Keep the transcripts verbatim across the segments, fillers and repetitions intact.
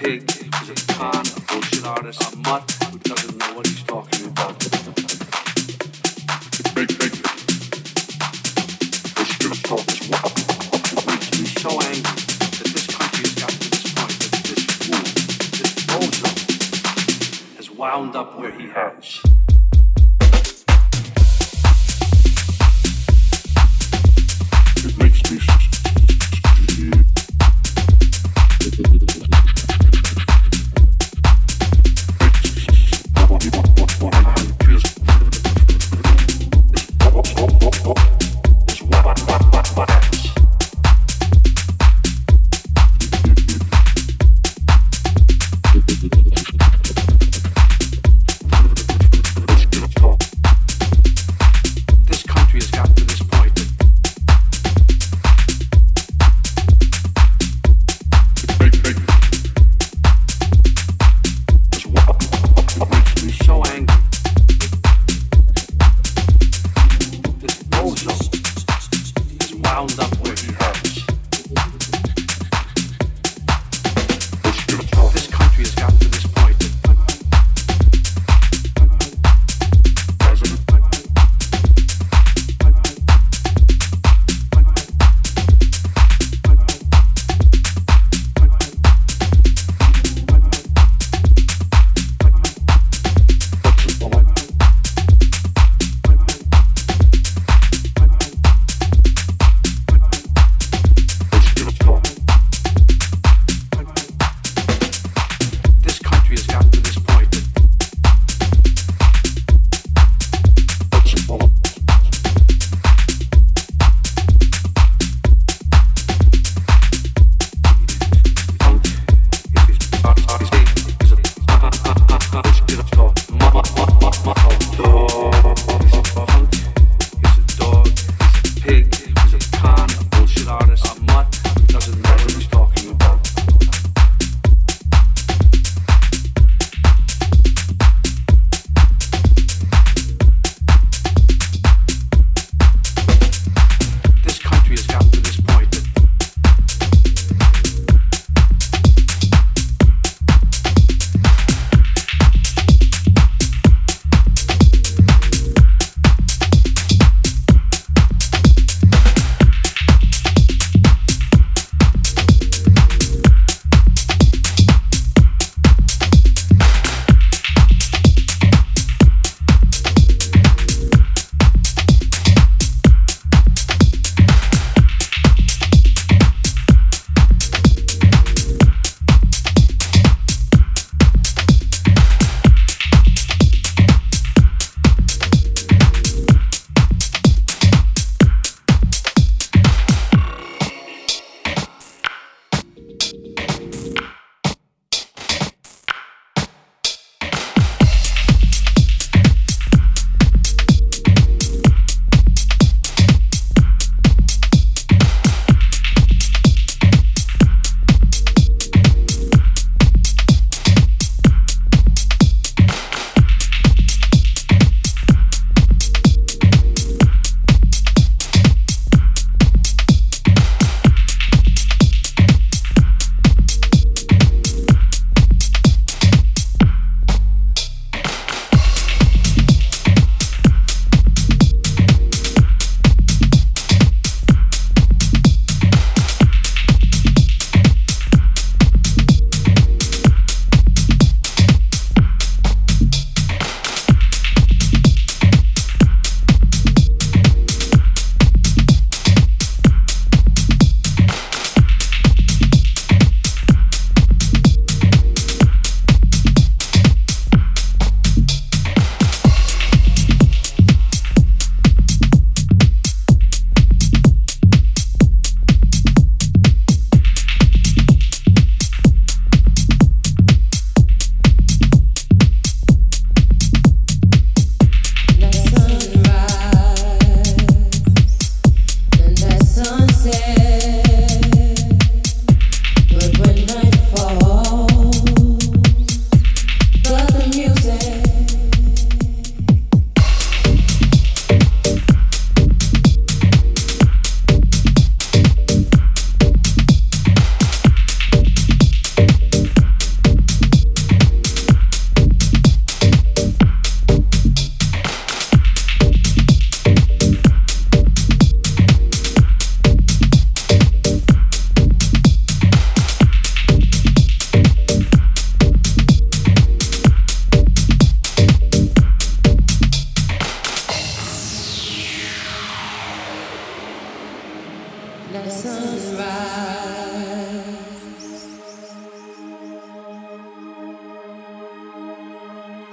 pig, he's a con, a bullshit artist, a mutt who doesn't know what he's talking about. Big, big. This dude's talk is what makes me so angry that this country has gotten to this point that this fool, this bozo, has wound up where he has.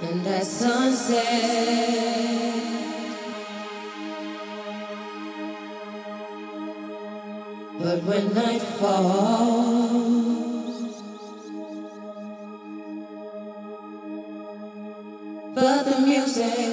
And at sunset, but when night falls, but the music.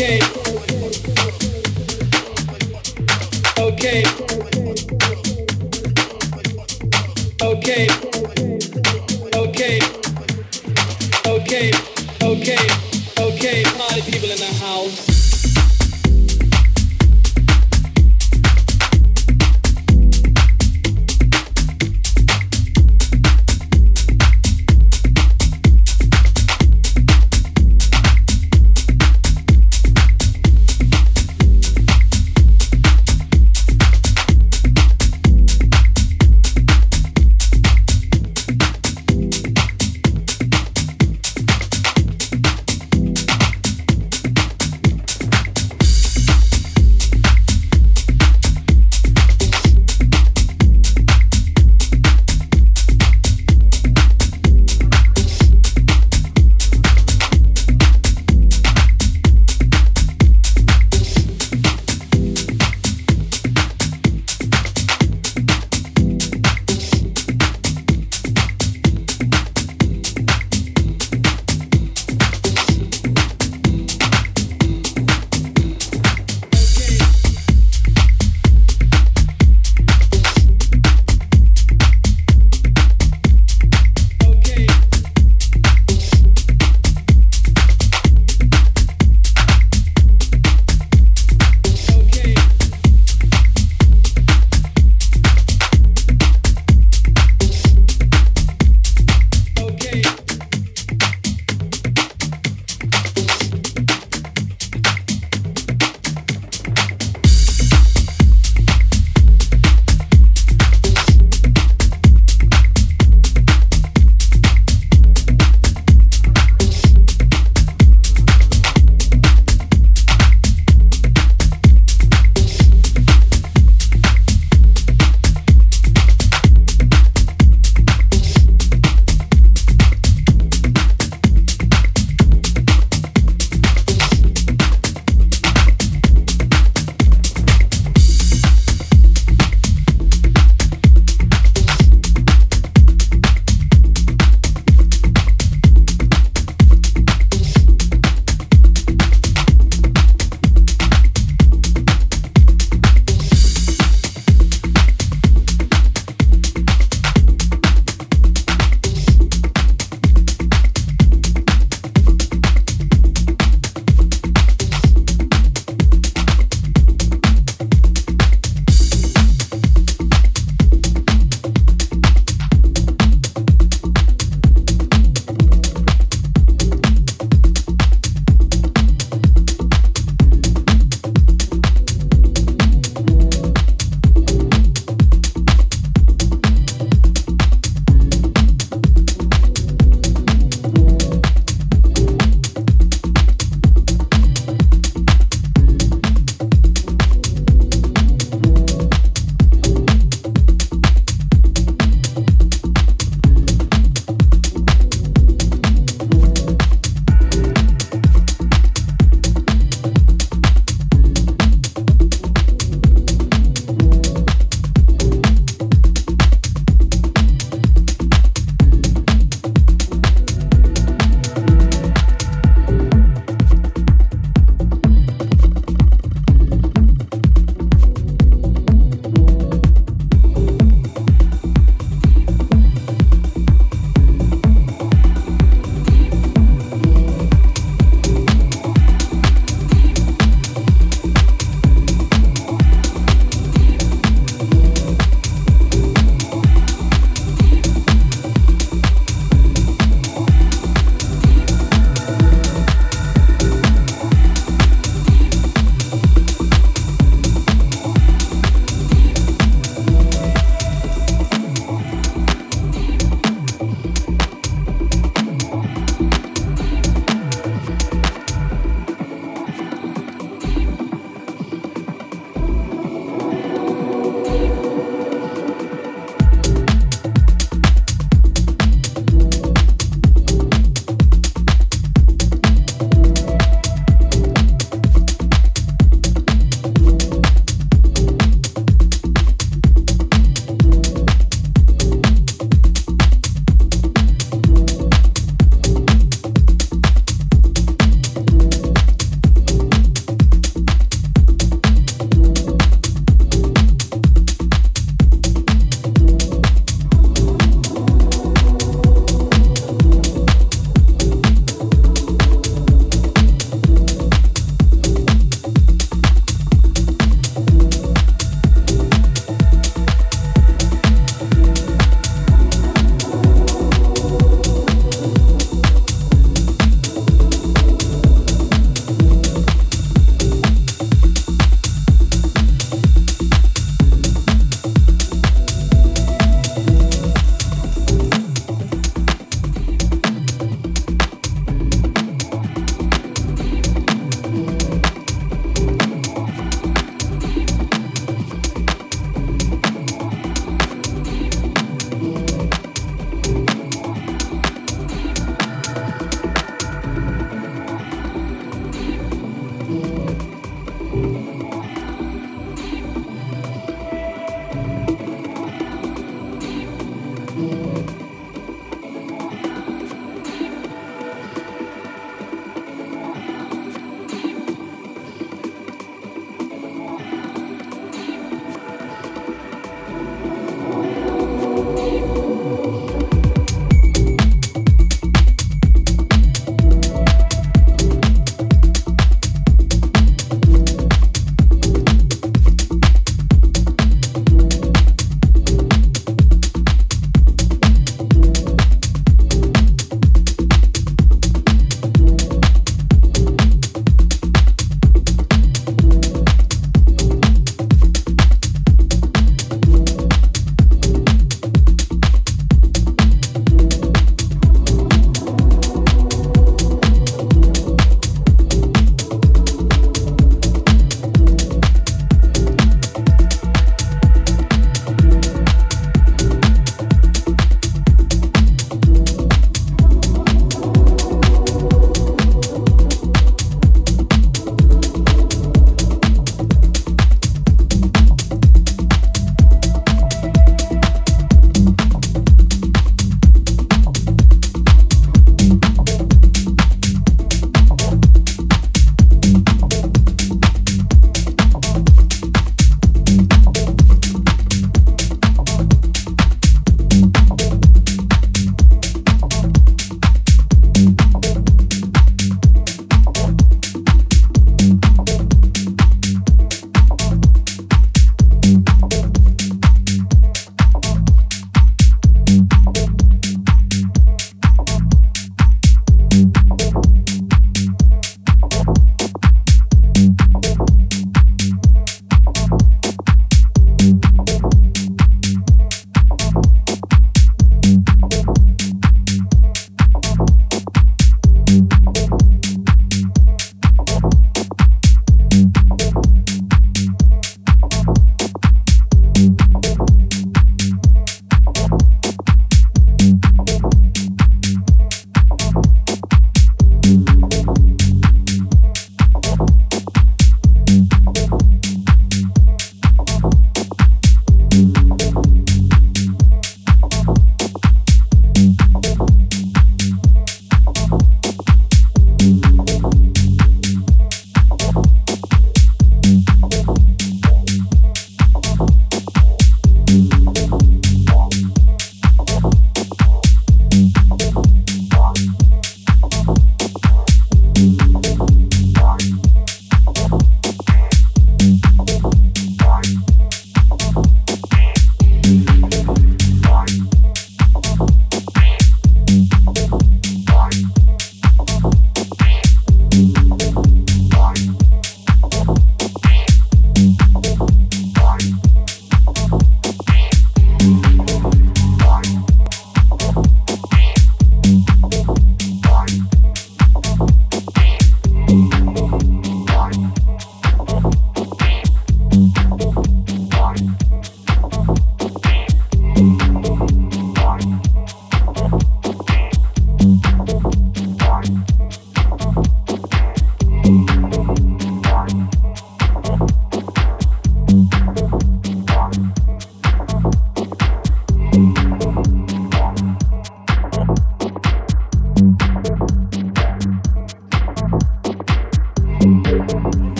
Okay. Okay. Okay. Okay. Okay. Okay. Okay. Party people in the house.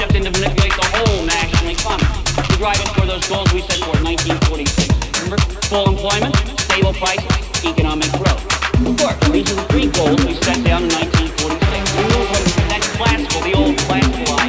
stepped in to manipulate the whole national economy to drive us toward those goals we set for nineteen forty-six. Remember? Full employment, stable prices, economic growth. Of course, these are the three goals we set down in nineteen forty-six. We move from that classical, the old classical line.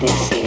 this.